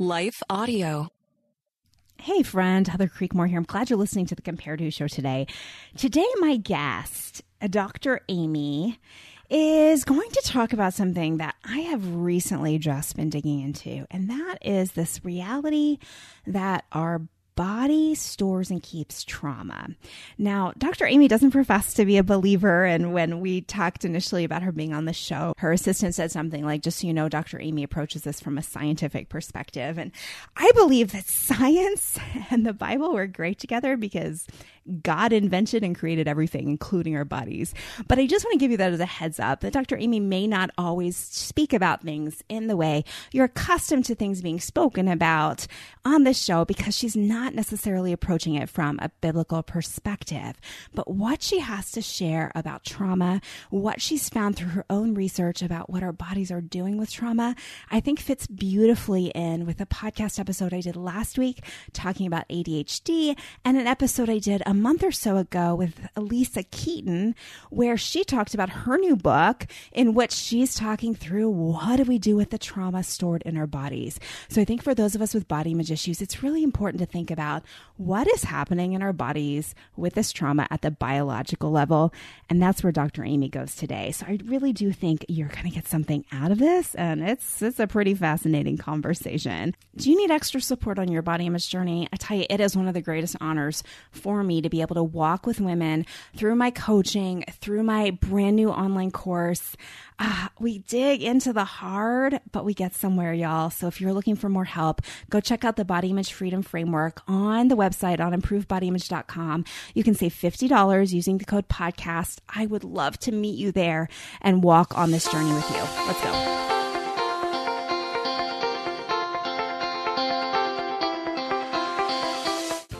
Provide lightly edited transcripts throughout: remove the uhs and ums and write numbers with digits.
Life Audio. Hey friend, Heather Creekmore here. I'm glad you're listening to the Compared to Who show today. Today my guest, Dr. Aimie, is going to talk about something that I have recently just been digging into, and that is this reality that our body stores and keeps trauma. Now, Dr. Aimie doesn't profess to be a believer, and when we talked initially about her being on the show, her assistant said something like, just so you know, Dr. Aimie approaches this from a scientific perspective, and I believe that science and the Bible were great together because God invented and created everything, including our bodies. But I just want to give you that as a heads up that Dr. Aimie may not always speak about things in the way you're accustomed to things being spoken about on this show, because she's not necessarily approaching it from a biblical perspective. But what she has to share about trauma, what she's found through her own research about what our bodies are doing with trauma, I think fits beautifully in with a podcast episode I did last week talking about ADHD, and an episode I did a month or so ago with Elisa Keaton, where she talked about her new book in which she's talking through what do we do with the trauma stored in our bodies. So I think for those of us with body image issues, it's really important to think about what is happening in our bodies with this trauma at the biological level. And that's where Dr. Aimie goes today. So I really do think you're going to get something out of this. And it's a pretty fascinating conversation. Do you need extra support on your body image journey? I tell you, it is one of the greatest honors for me to be able to walk with women through my coaching, through my brand new online course. We dig into the hard, but we get somewhere, y'all. So if you're looking for more help, go check out the Body Image Freedom Framework on the website on improvebodyimage.com. You can save $50 using the code podcast. I would love to meet you there and walk on this journey with you. Let's go.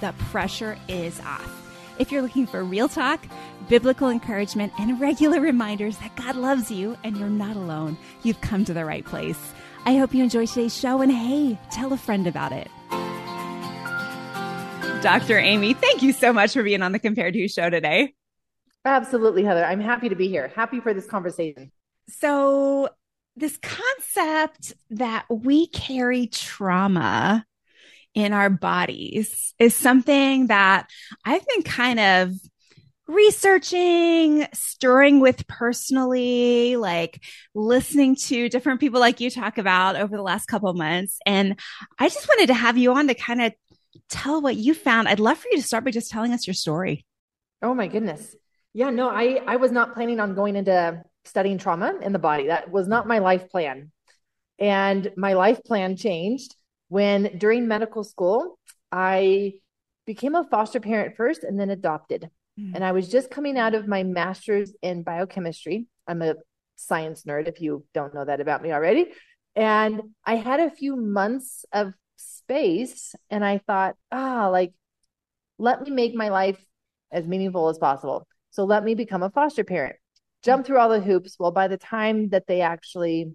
the pressure is off. If you're looking for real talk, biblical encouragement, and regular reminders that God loves you and you're not alone, you've come to the right place. I hope you enjoy today's show, and hey, tell a friend about it. Dr. Aimie, thank you so much for being on the Compared to Who show today. Absolutely, Heather. I'm happy to be here. Happy for this conversation. So this concept that we carry trauma in our bodies is something that I've been kind of researching, stirring with personally, like listening to different people like you talk about over the last couple of months. And I just wanted to have you on to kind of tell what you found. I'd love for you to start by just telling us your story. Oh my goodness. Yeah, no, I was not planning on going into studying trauma in the body. That was not my life plan. And my life plan changed when during medical school, I became a foster parent first and then adopted. Mm. And I was just coming out of my master's in biochemistry. I'm a science nerd, if you don't know that about me already. And I had a few months of space and I thought, let me make my life as meaningful as possible. So let me become a foster parent, jump through all the hoops. Well, by the time that they actually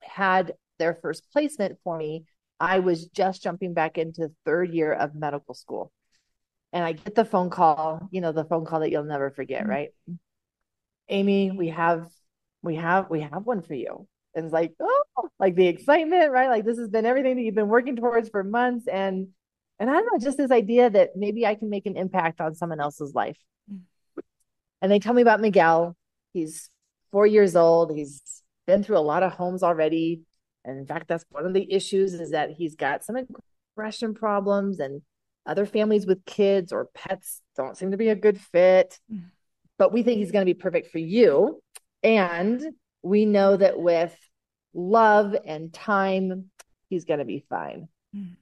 had their first placement for me, I was just jumping back into third year of medical school. And I get the phone call, the phone call that you'll never forget, right? Aimie, we have one for you. And it's like, oh, like the excitement, right? Like this has been everything that you've been working towards for months. And I don't know, just this idea that maybe I can make an impact on someone else's life. And they tell me about Miguel. He's 4 years old. He's been through a lot of homes already. And in fact, that's one of the issues is that he's got some aggression problems, and other families with kids or pets don't seem to be a good fit, but we think he's going to be perfect for you. And we know that with love and time, he's going to be fine. Mm.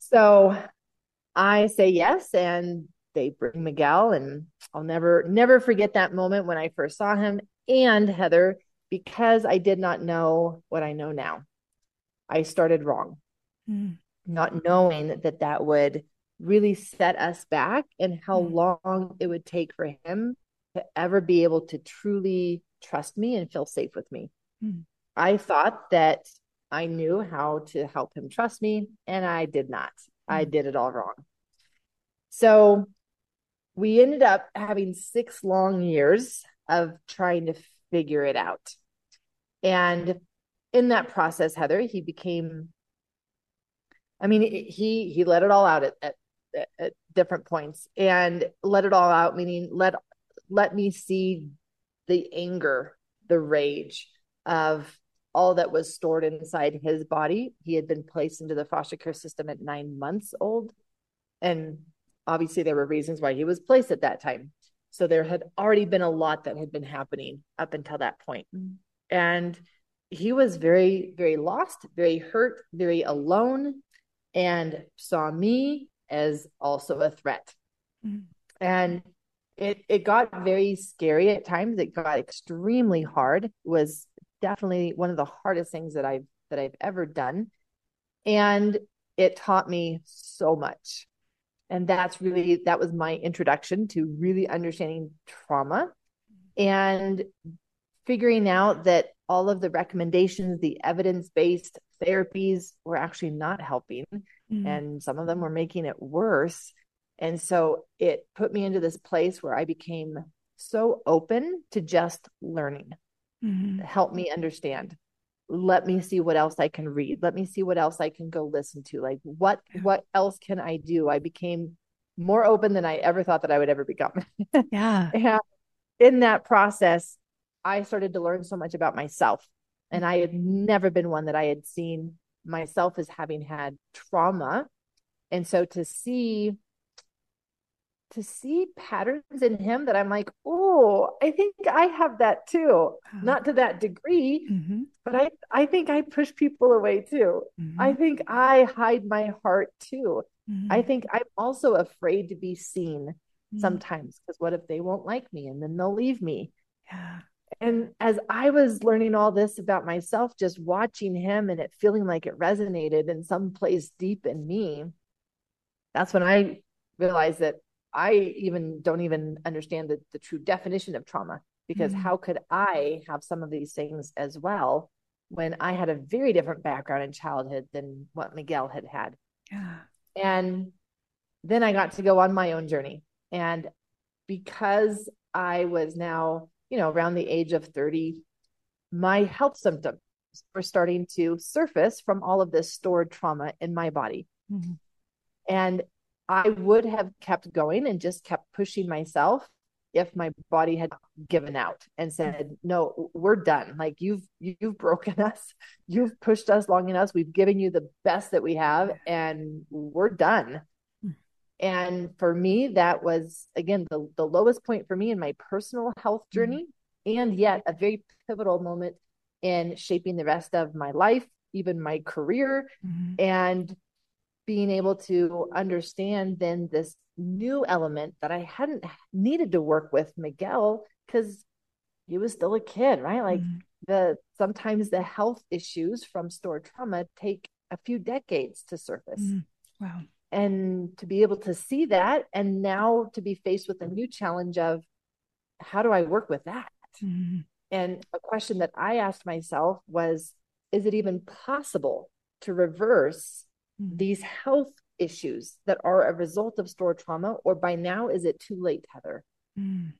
So I say yes. And they bring Miguel, and I'll never forget that moment when I first saw him. And Heather, because I did not know what I know now, I started wrong. not knowing that that would really set us back, and how long it would take for him to ever be able to truly trust me and feel safe with me. I thought that I knew how to help him trust me, and I did not. I did it all wrong. So we ended up having 6 long years of trying to figure it out. And in that process, Heather, he became, I mean, he let it all out at different points, and let it all out, meaning let me see the anger, the rage of all that was stored inside his body. He had been placed into the foster care system at 9 months old. And obviously there were reasons why he was placed at that time. So there had already been a lot that had been happening up until that point. And he was very, very lost, very hurt, very alone, and saw me as also a threat. And it got very scary at times. It got extremely hard. It was definitely one of the hardest things that I've ever done. And it taught me so much. And that was my introduction to really understanding trauma and figuring out that all of the recommendations, the evidence-based therapies were actually not helping. And some of them were making it worse. And so it put me into this place where I became so open to just learning. Help me understand. Let me see what else I can read. Let me see what else I can go listen to. Like what else can I do? I became more open than I ever thought that I would ever become. Yeah. And in that process, I started to learn so much about myself, and I had never been one that I had seen myself as having had trauma. And so to see patterns in him that I'm like, oh, I think I have that too. Not to that degree, but I think I push people away too. I think I hide my heart too. I think I'm also afraid to be seen sometimes, because what if they won't like me and then they'll leave me? Yeah. And as I was learning all this about myself, just watching him and it feeling like it resonated in some place deep in me, that's when I realized that I don't even understand the true definition of trauma, because how could I have some of these things as well when I had a very different background in childhood than what Miguel had had. Yeah. And then I got to go on my own journey. And because I was now, around the age of 30, my health symptoms were starting to surface from all of this stored trauma in my body. And I would have kept going and just kept pushing myself if my body had given out and said, no, we're done. Like you've broken us. You've pushed us long enough. We've given you the best that we have, and we're done. And for me, that was, again, the lowest point for me in my personal health journey, and yet a very pivotal moment in shaping the rest of my life, even my career, and being able to understand then this new element that I hadn't needed to work with Miguel, because he was still a kid, right? Like sometimes the health issues from stored trauma take a few decades to surface. Wow. And to be able to see that, and now to be faced with a new challenge of how do I work with that? And a question that I asked myself was, is it even possible to reverse these health issues that are a result of stored trauma? Or by now, is it too late, Heather? Am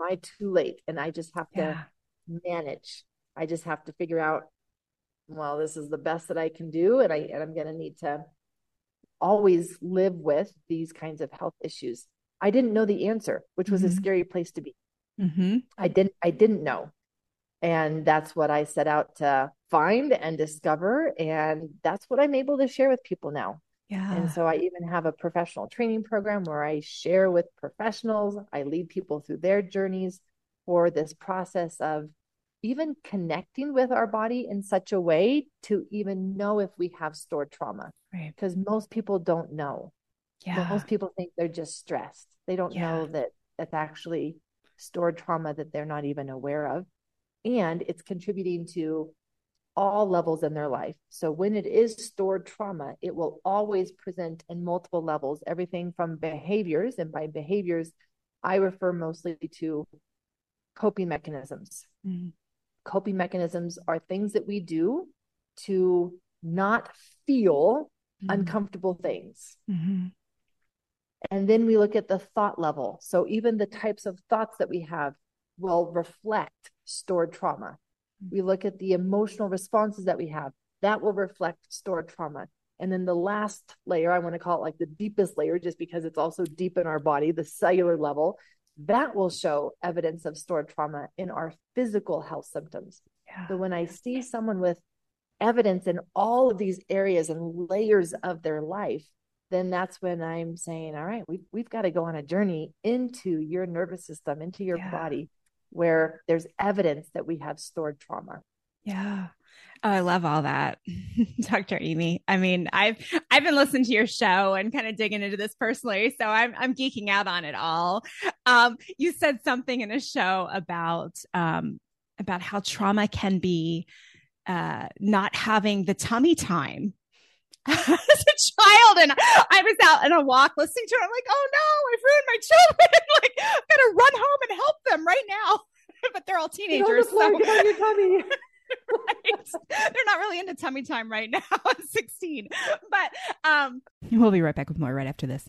I too late? And I just have to manage. I just have to figure out, well, this is the best that I can do. And I'm going to need to always live with these kinds of health issues. I didn't know the answer, which was a scary place to be. I didn't know. And that's what I set out to find and discover. And that's what I'm able to share with people now. Yeah. And so I even have a professional training program where I share with professionals. I lead people through their journeys for this process of even connecting with our body in such a way to even know if we have stored trauma, because most people don't know. Yeah. Most people think they're just stressed. They don't know that that's actually stored trauma that they're not even aware of. And it's contributing to all levels in their life. So when it is stored trauma, it will always present in multiple levels, everything from behaviors, and by behaviors, I refer mostly to coping mechanisms. Mm-hmm. Coping mechanisms are things that we do to not feel mm-hmm. uncomfortable things. Mm-hmm. And then we look at the thought level. So even the types of thoughts that we have will reflect stored trauma. We look at the emotional responses that we have. That will reflect stored trauma. And then the last layer, I want to call it like the deepest layer, just because it's also deep in our body, the cellular level, that will show evidence of stored trauma in our physical health symptoms. Yeah. So when I see someone with evidence in all of these areas and layers of their life, then that's when I'm saying, all right, we've got to go on a journey into your nervous system, into your yeah. body, where there's evidence that we have stored trauma. Yeah. Oh, I love all that. Dr. Aimie. I mean, I've been listening to your show and kind of digging into this personally. So I'm geeking out on it all. You said something in a show about how trauma can be, not having the tummy time as a child. And I was out on a walk listening to it. I'm like, oh no, I've ruined my children. Like, I've got to run home and help them right now. But they're all teenagers. So. Right. They're not really into tummy time right now at 16, but, we'll be right back with more right after this.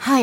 Hi,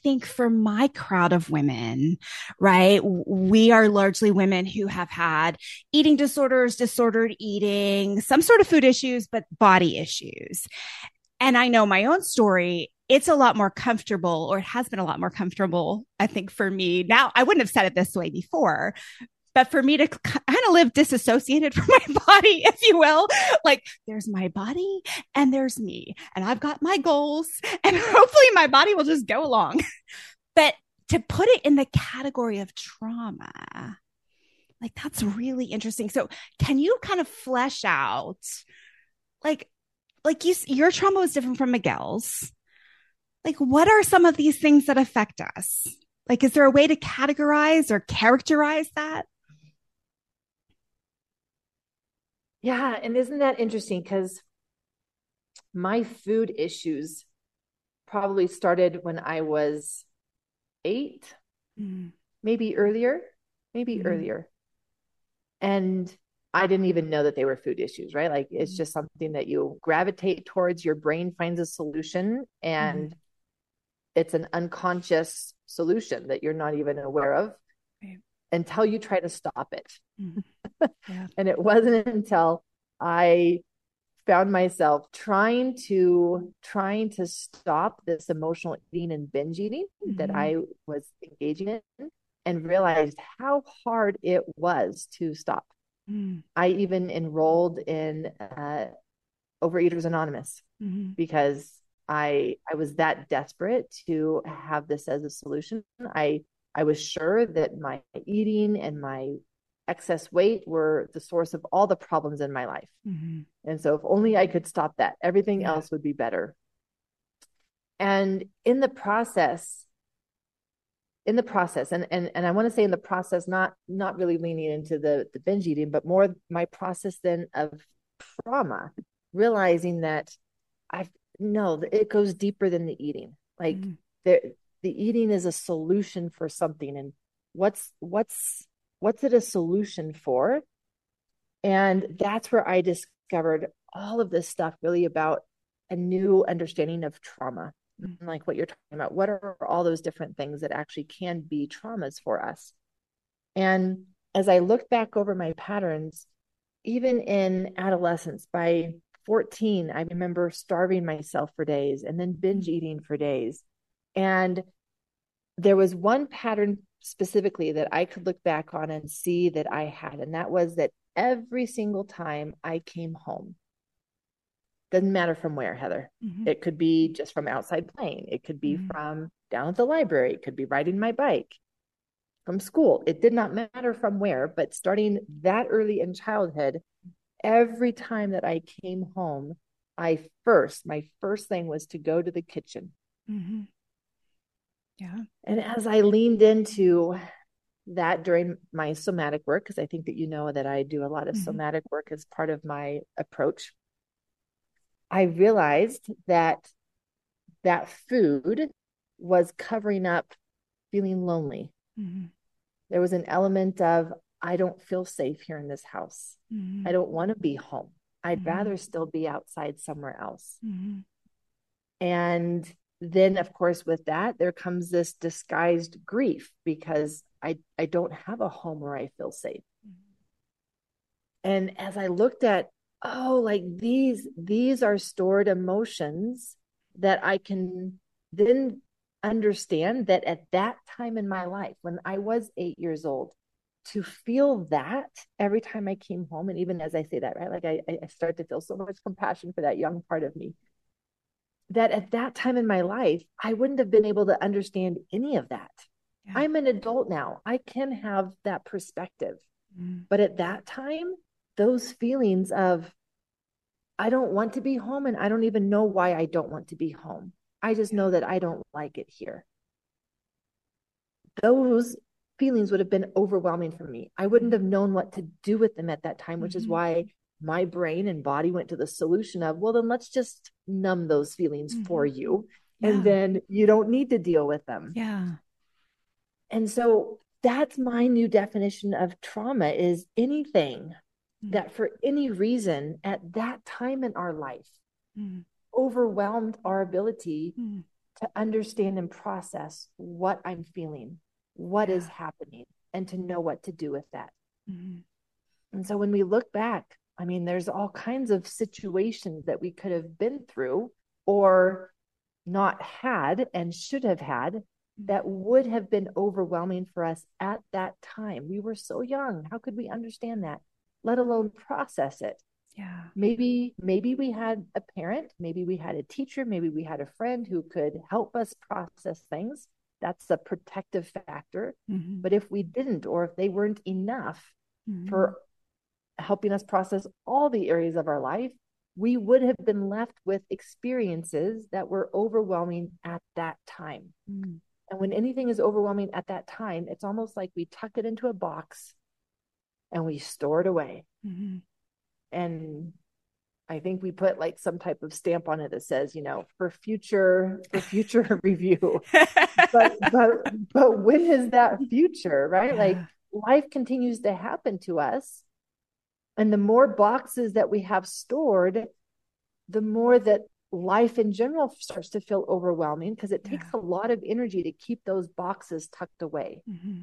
I think for my crowd of women, right, we are largely women who have had eating disorders, disordered eating, some sort of food issues, but body issues. And I know my own story, it's a lot more comfortable, or it has been a lot more comfortable, I think, for me. Now, I wouldn't have said it this way before, but for me to kind of live disassociated from my body, if you will, like there's my body and there's me, and I've got my goals, and hopefully my body will just go along. But to put it in the category of trauma, like that's really interesting. So can you kind of flesh out, like your trauma was different from Miguel's. Like, what are some of these things that affect us? Like, is there a way to categorize or characterize that? Yeah. And isn't that interesting? Because my food issues probably started when I was 8, maybe earlier. And I didn't even know that they were food issues, right? Like, it's just something that you gravitate towards, your brain finds a solution, and it's an unconscious solution that you're not even aware of until you try to stop it. Mm-hmm. Yeah. And it wasn't until I found myself trying to stop this emotional eating and binge eating that I was engaging in, and realized how hard it was to stop. I even enrolled in Overeaters Anonymous because I was that desperate to have this as a solution. I was sure that my eating and my excess weight were the source of all the problems in my life. Mm-hmm. And so if only I could stop that, everything else would be better. And in the process, and I want to say in the process, not really leaning into the binge eating, but more my process then of trauma, realizing that it goes deeper than the eating. Like the eating is a solution for something, and what's it a solution for? And that's where I discovered all of this stuff really about a new understanding of trauma. Like what you're talking about, what are all those different things that actually can be traumas for us? And as I looked back over my patterns, even in adolescence, by 14, I remember starving myself for days and then binge eating for days. And there was one pattern specifically that I could look back on and see that I had, and that was that every single time I came home, doesn't matter from where, Heather. Mm-hmm. It could be just from outside playing. It could be from down at the library. It could be riding my bike from school. It did not matter from where, but starting that early in childhood, every time that I came home, my first thing was to go to the kitchen. Mm-hmm. Yeah. And as I leaned into that during my somatic work, because I think that that I do a lot of somatic work as part of my approach, I realized that food was covering up feeling lonely. Mm-hmm. There was an element of, I don't feel safe here in this house. Mm-hmm. I don't want to be home. I'd rather still be outside somewhere else. Mm-hmm. And then, of course, with that, there comes this disguised grief because I don't have a home where I feel safe. Mm-hmm. And as I looked at, these are stored emotions that I can then understand that at that time in my life, when I was 8 years old, to feel that every time I came home. And even as I say that, right, like I start to feel so much compassion for that young part of me, that at that time in my life, I wouldn't have been able to understand any of that. Yeah. I'm an adult now. I can have that perspective. Mm. But at that time, those feelings of, I don't want to be home, and I don't even know why I don't want to be home. I just know that I don't like it here. Those feelings would have been overwhelming for me. I wouldn't have known what to do with them at that time, which is why my brain and body went to the solution of, well, then let's just numb those feelings for you. Yeah. And then you don't need to deal with them. Yeah. And so that's my new definition of trauma, is anything that for any reason at that time in our life overwhelmed our ability to understand and process what I'm feeling, what is happening, and to know what to do with that. Mm. And so when we look back, I mean, there's all kinds of situations that we could have been through or not had and should have had that would have been overwhelming for us at that time. We were so young. How could we understand that, let alone process it? Yeah. Maybe we had a parent, maybe we had a teacher, maybe we had a friend who could help us process things. That's a protective factor. Mm-hmm. But if we didn't, or if they weren't enough for helping us process all the areas of our life, we would have been left with experiences that were overwhelming at that time. Mm-hmm. And when anything is overwhelming at that time, it's almost like we tuck it into a box and we store it away. Mm-hmm. And I think we put like some type of stamp on it that says, for future review, but when is that future, right? Yeah. Like life continues to happen to us. And the more boxes that we have stored, the more that life in general starts to feel overwhelming, because it takes a lot of energy to keep those boxes tucked away. Mm-hmm.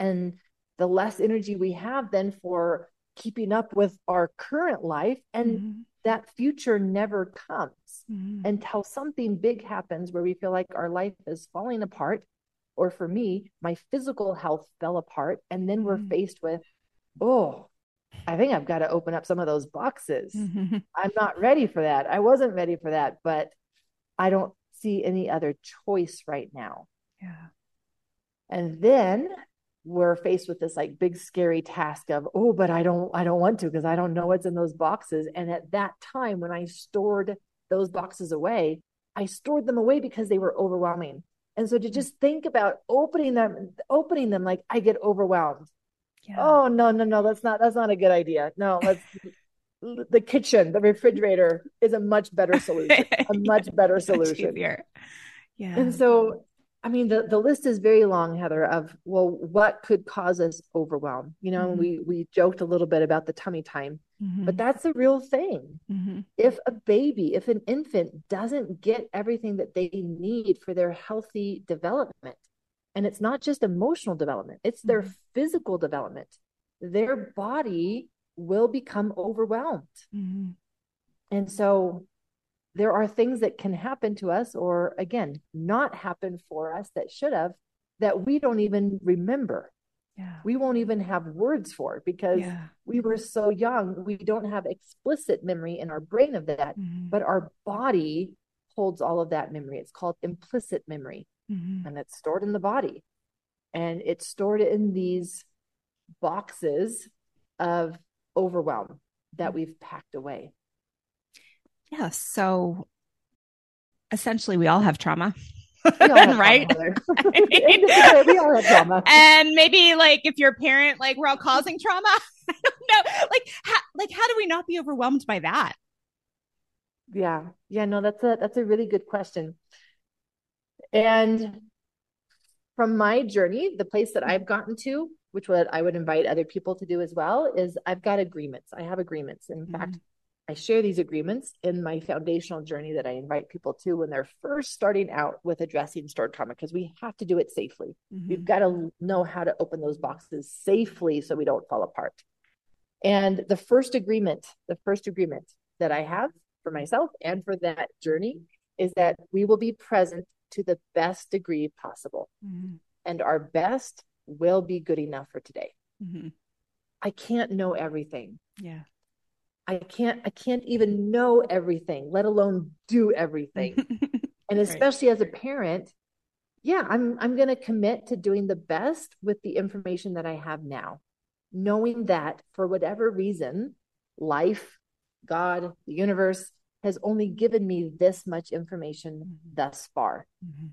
And the less energy we have then for keeping up with our current life, and that future never comes until something big happens where we feel like our life is falling apart. Or for me, my physical health fell apart. And then we're faced with, I think I've got to open up some of those boxes. Mm-hmm. I'm not ready for that. I wasn't ready for that, but I don't see any other choice right now. Yeah. And then we're faced with this like big, scary task of, oh, but I don't want to, because I don't know what's in those boxes. And at that time, when I stored those boxes away, I stored them away because they were overwhelming. And so to just think about opening them, like I get overwhelmed. Yeah. Oh, no, that's not a good idea. No, the kitchen, the refrigerator is a much better solution, Easier. Yeah. And so, I mean, the list is very long, Heather, of, well, what could cause us overwhelm? You know, mm-hmm. we joked a little bit about the tummy time, mm-hmm. but that's a real thing. Mm-hmm. If a baby, if an infant doesn't get everything that they need for their healthy development, and it's not just emotional development, it's their mm-hmm. physical development, their body will become overwhelmed. Mm-hmm. And so there are things that can happen to us, or again, not happen for us, that should have, that we don't even remember. Yeah. We won't even have words for it because we were so young. We don't have explicit memory in our brain of that, mm-hmm. but our body holds all of that memory. It's called implicit memory, mm-hmm. and it's stored in the body, and it's stored in these boxes of overwhelm that we've packed away. Yeah. So essentially we all have trauma, right? We all have trauma. And maybe like if you're a parent, like we're all causing trauma. I don't know. Like how do we not be overwhelmed by that? Yeah. Yeah. No, that's a really good question. And from my journey, the place that I've gotten to, which what I would invite other people to do as well, is I've got agreements. I have agreements. In mm-hmm. fact, I share these agreements in my foundational journey that I invite people to when they're first starting out with addressing stored trauma, because we have to do it safely. Mm-hmm. We've got to know how to open those boxes safely so we don't fall apart. And the first agreement that I have for myself and for that journey is that we will be present to the best degree possible, mm-hmm. and our best will be good enough for today. Mm-hmm. I can't know everything. Yeah. I can't even know everything, let alone do everything. And especially as a parent, I'm going to commit to doing the best with the information that I have now, knowing that for whatever reason, life, God, the universe has only given me this much information mm-hmm. thus far. Mm-hmm.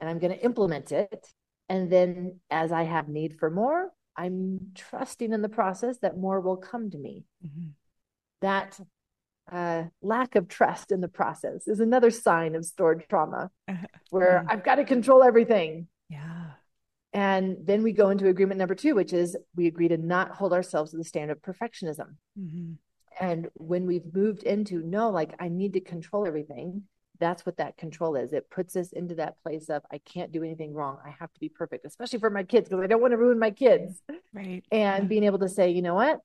And I'm going to implement it. And then as I have need for more, I'm trusting in the process that more will come to me. Mm-hmm. That lack of trust in the process is another sign of stored trauma, where I've got to control everything. Yeah. And then we go into agreement number 2, which is we agree to not hold ourselves to the standard of perfectionism. Mm-hmm. And when we've moved into, no, like I need to control everything, that's what that control is. It puts us into that place of, I can't do anything wrong. I have to be perfect, especially for my kids, because I don't want to ruin my kids. Right. And being able to say, you know what?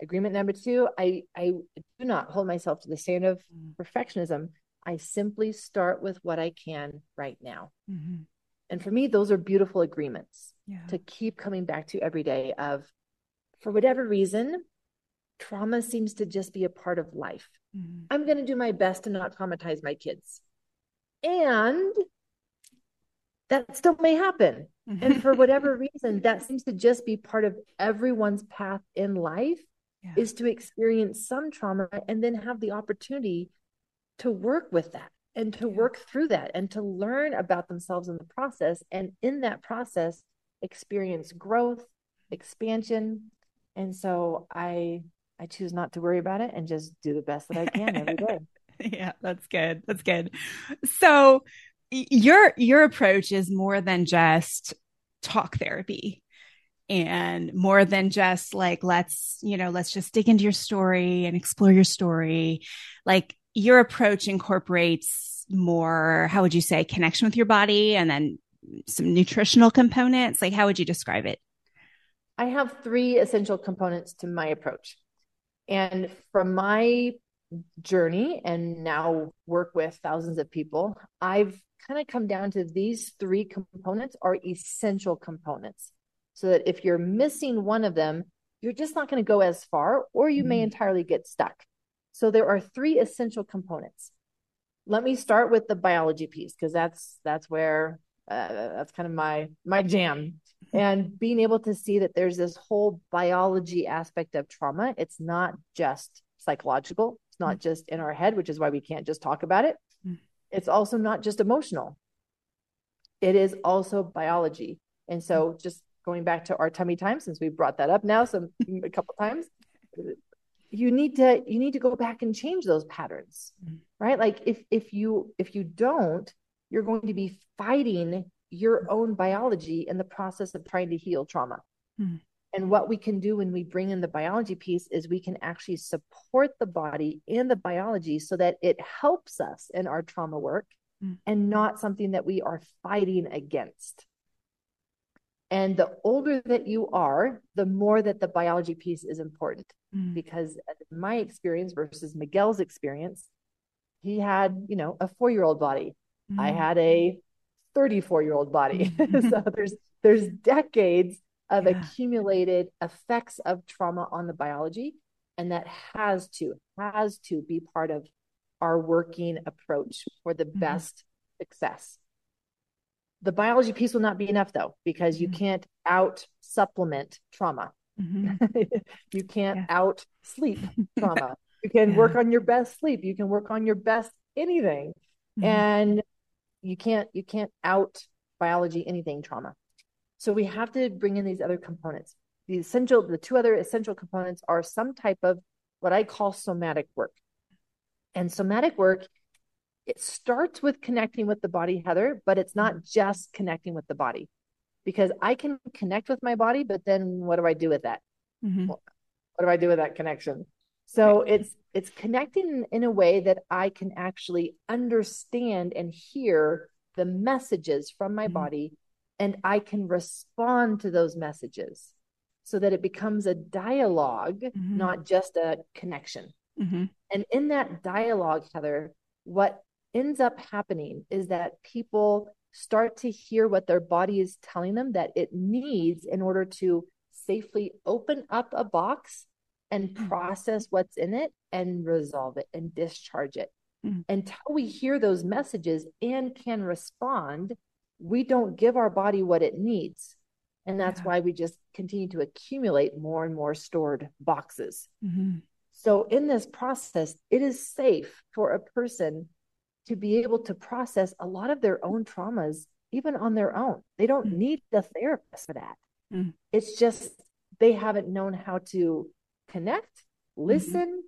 Agreement number 2, I do not hold myself to the standard of perfectionism. I simply start with what I can right now. Mm-hmm. And for me, those are beautiful agreements to keep coming back to every day of, for whatever reason, trauma seems to just be a part of life. Mm-hmm. I'm going to do my best to not traumatize my kids. And that still may happen. Mm-hmm. And for whatever reason, that seems to just be part of everyone's path in life, is to experience some trauma and then have the opportunity to work with that and to work through that and to learn about themselves in the process. And in that process, experience growth, expansion. And so I choose not to worry about it and just do the best that I can every day. Yeah, that's good. That's good. So your approach is more than just talk therapy and more than just like, let's just dig into your story and explore your story. Like your approach incorporates more, how would you say, connection with your body and then some nutritional components? Like, how would you describe it? I have 3 essential components to my approach. And from my journey and now work with thousands of people, I've kind of come down to these 3 components are essential components, so that if you're missing one of them, you're just not going to go as far, or you may entirely get stuck. So there are 3 essential components. Let me start with the biology piece, because that's where That's kind of my jam. And being able to see that there's this whole biology aspect of trauma. It's not just psychological. It's not just in our head, which is why we can't just talk about it. It's also not just emotional. It is also biology. And so just going back to our tummy time, since we brought that up now a couple times, you need to go back and change those patterns, right? Like if you don't, you're going to be fighting your own biology in the process of trying to heal trauma. And what we can do when we bring in the biology piece is we can actually support the body and the biology so that it helps us in our trauma work and not something that we are fighting against. And the older that you are, the more that the biology piece is important, because my experience versus Miguel's experience, he had, a 4-year-old body. I had a 34-year-old body. So there's decades of accumulated effects of trauma on the biology. And that has to be part of our working approach for the best success. The biology piece will not be enough though, because you can't out supplement trauma. You can't out sleep trauma. You can work on your best sleep. You can work on your best anything. And you can't out biology anything trauma. So we have to bring in these other components. The two other essential components are some type of what I call somatic work. And somatic work, it starts with connecting with the body, Heather, but it's not just connecting with the body, because I can connect with my body, but then what do I do with that? Well, what do I do with that connection? So it's connecting in a way that I can actually understand and hear the messages from my body, and I can respond to those messages so that it becomes a dialogue, not just a connection. And in that dialogue, Heather, what ends up happening is that people start to hear what their body is telling them that it needs in order to safely open up a box and process what's in it and resolve it and discharge it. Until we hear those messages and can respond, we don't give our body what it needs. And that's why we just continue to accumulate more and more stored boxes. So in this process, it is safe for a person to be able to process a lot of their own traumas, even on their own. They don't need the therapist for that. It's just, they haven't known how to connect, listen,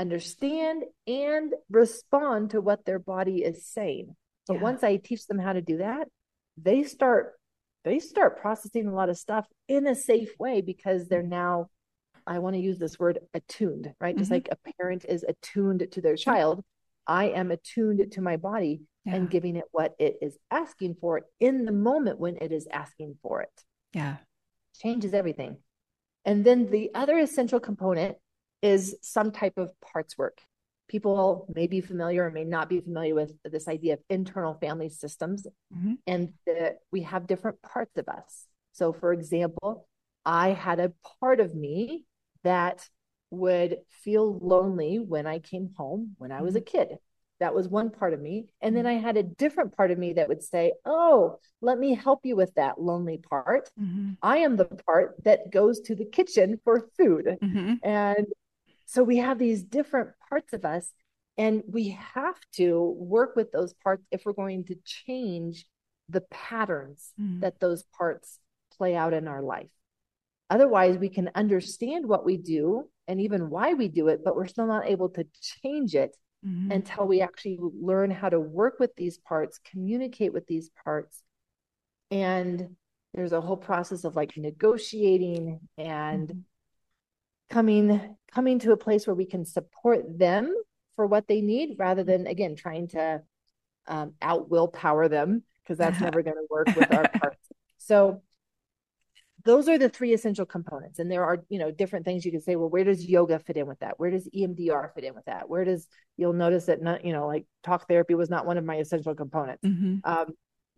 understand, and respond to what their body is saying. But once I teach them how to do that, they start processing a lot of stuff in a safe way, because they're now, I want to use this word, attuned, right? Just like a parent is attuned to their child. I am attuned to my body and giving it what it is asking for in the moment when it is asking for it. Yeah. Changes everything. And then the other essential component is some type of parts work. People may be familiar or may not be familiar with this idea of internal family systems, and that we have different parts of us. So for example, I had a part of me that would feel lonely when I came home when I was a kid. That was one part of me. And then I had a different part of me that would say, oh, let me help you with that lonely part. I am the part that goes to the kitchen for food. And so we have these different parts of us, and we have to work with those parts if we're going to change the patterns that those parts play out in our life. Otherwise, we can understand what we do and even why we do it, but we're still not able to change it until we actually learn how to work with these parts, communicate with these parts. And there's a whole process of like negotiating and coming to a place where we can support them for what they need, rather than, again, trying to out willpower them, because that's never going to work with our parts. So those are the three essential components. And there are, different things you can say, well, where does yoga fit in with that? Where does EMDR fit in with that? Where does, you'll notice that not, like talk therapy was not one of my essential components.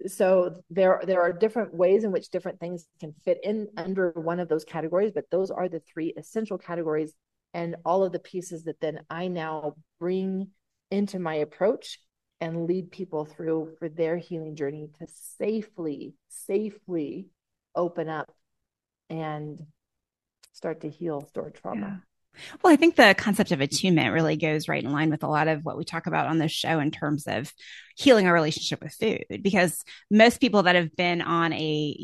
So there are different ways in which different things can fit in under one of those categories, but those are the three essential categories, and all of the pieces that then I now bring into my approach and lead people through for their healing journey to safely open up and start to heal stored trauma. Yeah. Well, I think the concept of attunement really goes right in line with a lot of what we talk about on this show in terms of healing our relationship with food, because most people that have been on a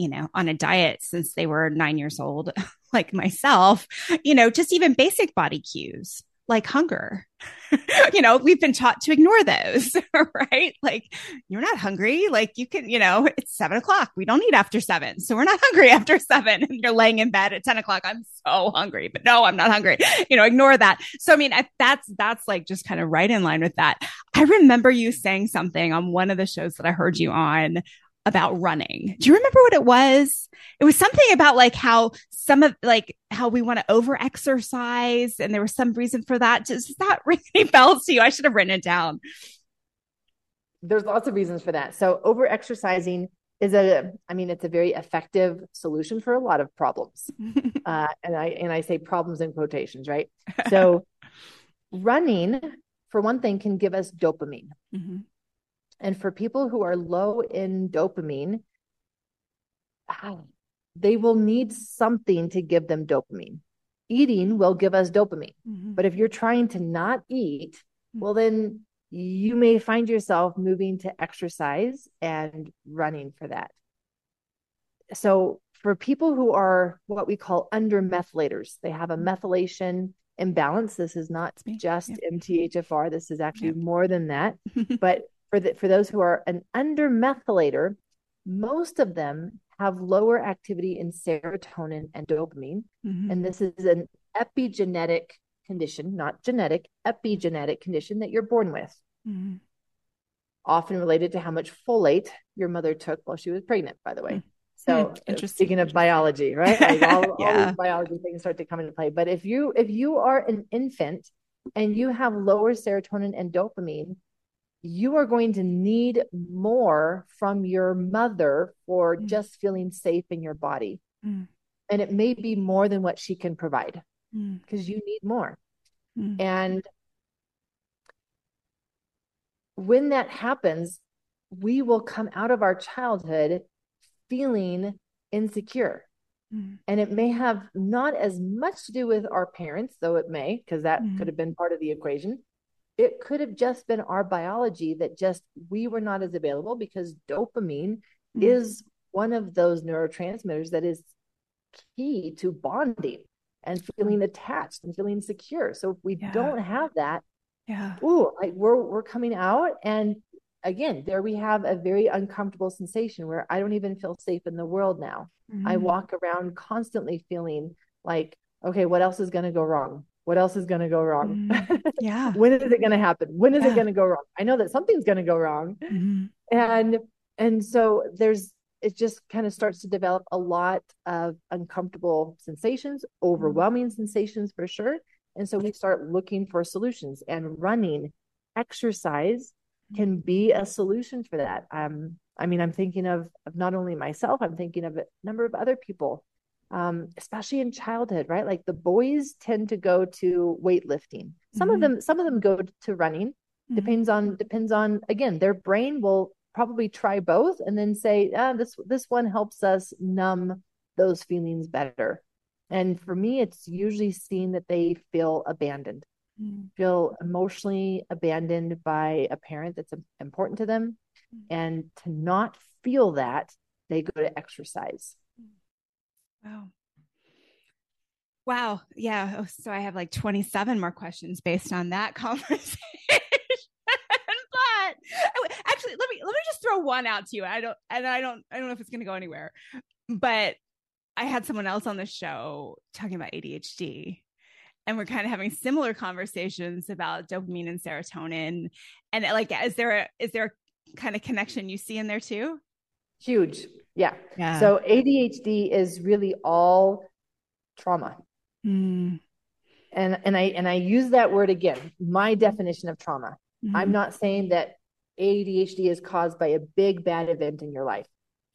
diet since they were 9 years old, like myself, just even basic body cues like hunger, we've been taught to ignore those, right? Like, you're not hungry. Like, you can, it's 7:00. We don't eat after 7. So we're not hungry after 7. And you're laying in bed at 10:00. I'm so hungry, but no, I'm not hungry. Ignore that. So, that's like just kind of right in line with that. I remember you saying something on one of the shows that I heard you on about running. Do you remember what it was? It was something about how we want to over-exercise, and there was some reason for that. Does that ring any bells to you? I should have written it down. There's lots of reasons for that. So over-exercising is it's a very effective solution for a lot of problems. And I say problems in quotations, right? So running, for one thing, can give us dopamine. Mm-hmm. And for people who are low in dopamine, they will need something to give them dopamine. Eating will give us dopamine. Mm-hmm. But if you're trying to not eat, well, then you may find yourself moving to exercise and running for that. So for people who are what we call undermethylators, they have a methylation imbalance. This is not just MTHFR. This is actually more than that. But for those who are an undermethylator, most of them have lower activity in serotonin and dopamine. Mm-hmm. And this is an epigenetic condition, not genetic, epigenetic condition that you're born with. Mm-hmm. Often related to how much folate your mother took while she was pregnant, by the way. Mm-hmm. So speaking of biology, right? Like all these biology things start to come into play. But if you are an infant and you have lower serotonin and dopamine, you are going to need more from your mother for just feeling safe in your body. Mm. And it may be more than what she can provide because you need more. Mm. And when that happens, we will come out of our childhood feeling insecure. Mm. And it may have not as much to do with our parents, though it may, because that could have been part of the equation. It could have just been our biology that we were not as available, because dopamine is one of those neurotransmitters that is key to bonding and feeling attached and feeling secure. So if we don't have that, we're coming out. And again, there we have a very uncomfortable sensation where I don't even feel safe in the world now. Mm-hmm. I walk around constantly feeling like, okay, what else is going to go wrong? What else is going to go wrong? Yeah. When is it going to happen? When is it going to go wrong? I know that something's going to go wrong. Mm-hmm. And so it just kind of starts to develop a lot of uncomfortable sensations, overwhelming sensations for sure. And so we start looking for solutions, and running, exercise can be a solution for that. I'm thinking of not only myself, I'm thinking of a number of other people. Especially in childhood, right? Like the boys tend to go to weightlifting. Some of them go to running. Mm-hmm. Depends on again, their brain will probably try both and then say, this one helps us numb those feelings better. And for me, it's usually seen that they feel abandoned, feel emotionally abandoned by a parent that's important to them. Mm-hmm. And to not feel that, they go to exercise. Wow. Yeah. Oh, so I have like 27 more questions based on that conversation. But actually, let me just throw one out to you. I don't know if it's going to go anywhere, but I had someone else on the show talking about ADHD, and we're kind of having similar conversations about dopamine and serotonin. And like, is there a kind of connection you see in there too? Huge. Yeah. So ADHD is really all trauma. Mm. And I use that word again, my definition of trauma. Mm-hmm. I'm not saying that ADHD is caused by a big bad event in your life.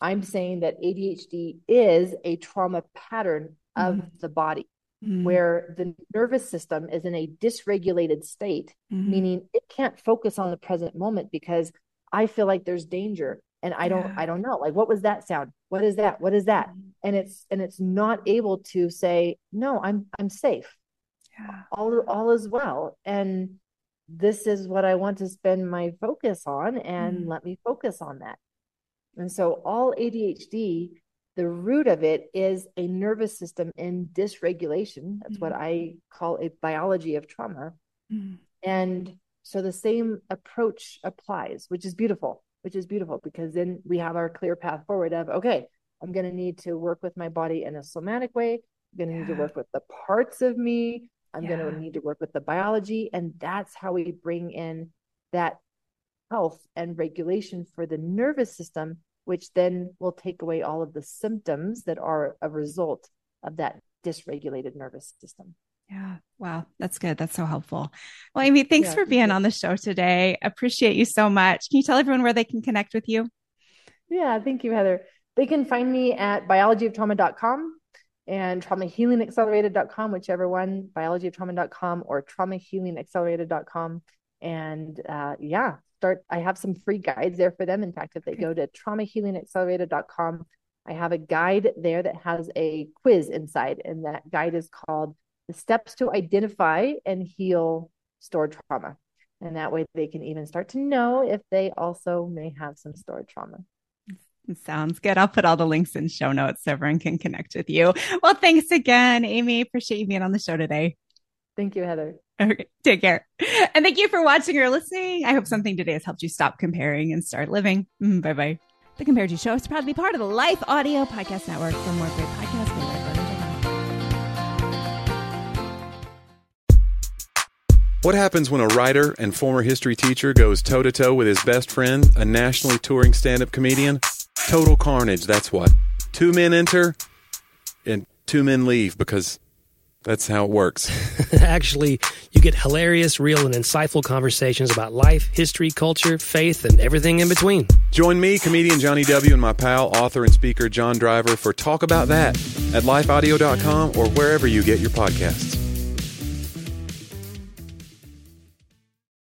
I'm saying that ADHD is a trauma pattern of the body. where the nervous system is in a dysregulated state, meaning it can't focus on the present moment because I feel like there's danger and I don't know. Like, what was that sound? What is that? What is that? And it's not able to say, no, I'm safe. Yeah. All is well. And this is what I want to spend my focus on, and let me focus on that. And so all ADHD, the root of it is a nervous system in dysregulation. That's what I call a biology of trauma. And so the same approach applies, which is beautiful because then we have our clear path forward of, okay, I'm going to need to work with my body in a somatic way. I'm going to need to work with the parts of me. I'm going to need to work with the biology. And that's how we bring in that health and regulation for the nervous system, which then will take away all of the symptoms that are a result of that dysregulated nervous system. Yeah. Wow. That's good. That's so helpful. Well, Aimie, thanks for being on the show today. Appreciate you so much. Can you tell everyone where they can connect with you? Yeah. Thank you, Heather. They can find me at biologyoftrauma.com and traumahealingaccelerated.com, whichever one, biologyoftrauma.com or traumahealingaccelerated.com. And I have some free guides there for them. In fact, if they go to traumahealingaccelerated.com, I have a guide there that has a quiz inside. And that guide is called The Steps to Identify and Heal Stored Trauma. And that way they can even start to know if they also may have some stored trauma. Sounds good. I'll put all the links in show notes so everyone can connect with you. Well, thanks again, Aimie. Appreciate you being on the show today. Thank you, Heather. Okay, take care. And thank you for watching or listening. I hope something today has helped you stop comparing and start living. Bye-bye. The Compared to Show is proud to be part of the Life Audio Podcast Network. For more great podcasts, go to What happens when a writer and former history teacher goes toe-to-toe with his best friend, a nationally touring stand-up comedian? Total carnage, that's what. 2 men enter, and 2 men leave, because that's how it works. Actually, you get hilarious, real, and insightful conversations about life, history, culture, faith, and everything in between. Join me, comedian Johnny W., and my pal, author and speaker John Driver for Talk About That at lifeaudio.com or wherever you get your podcasts.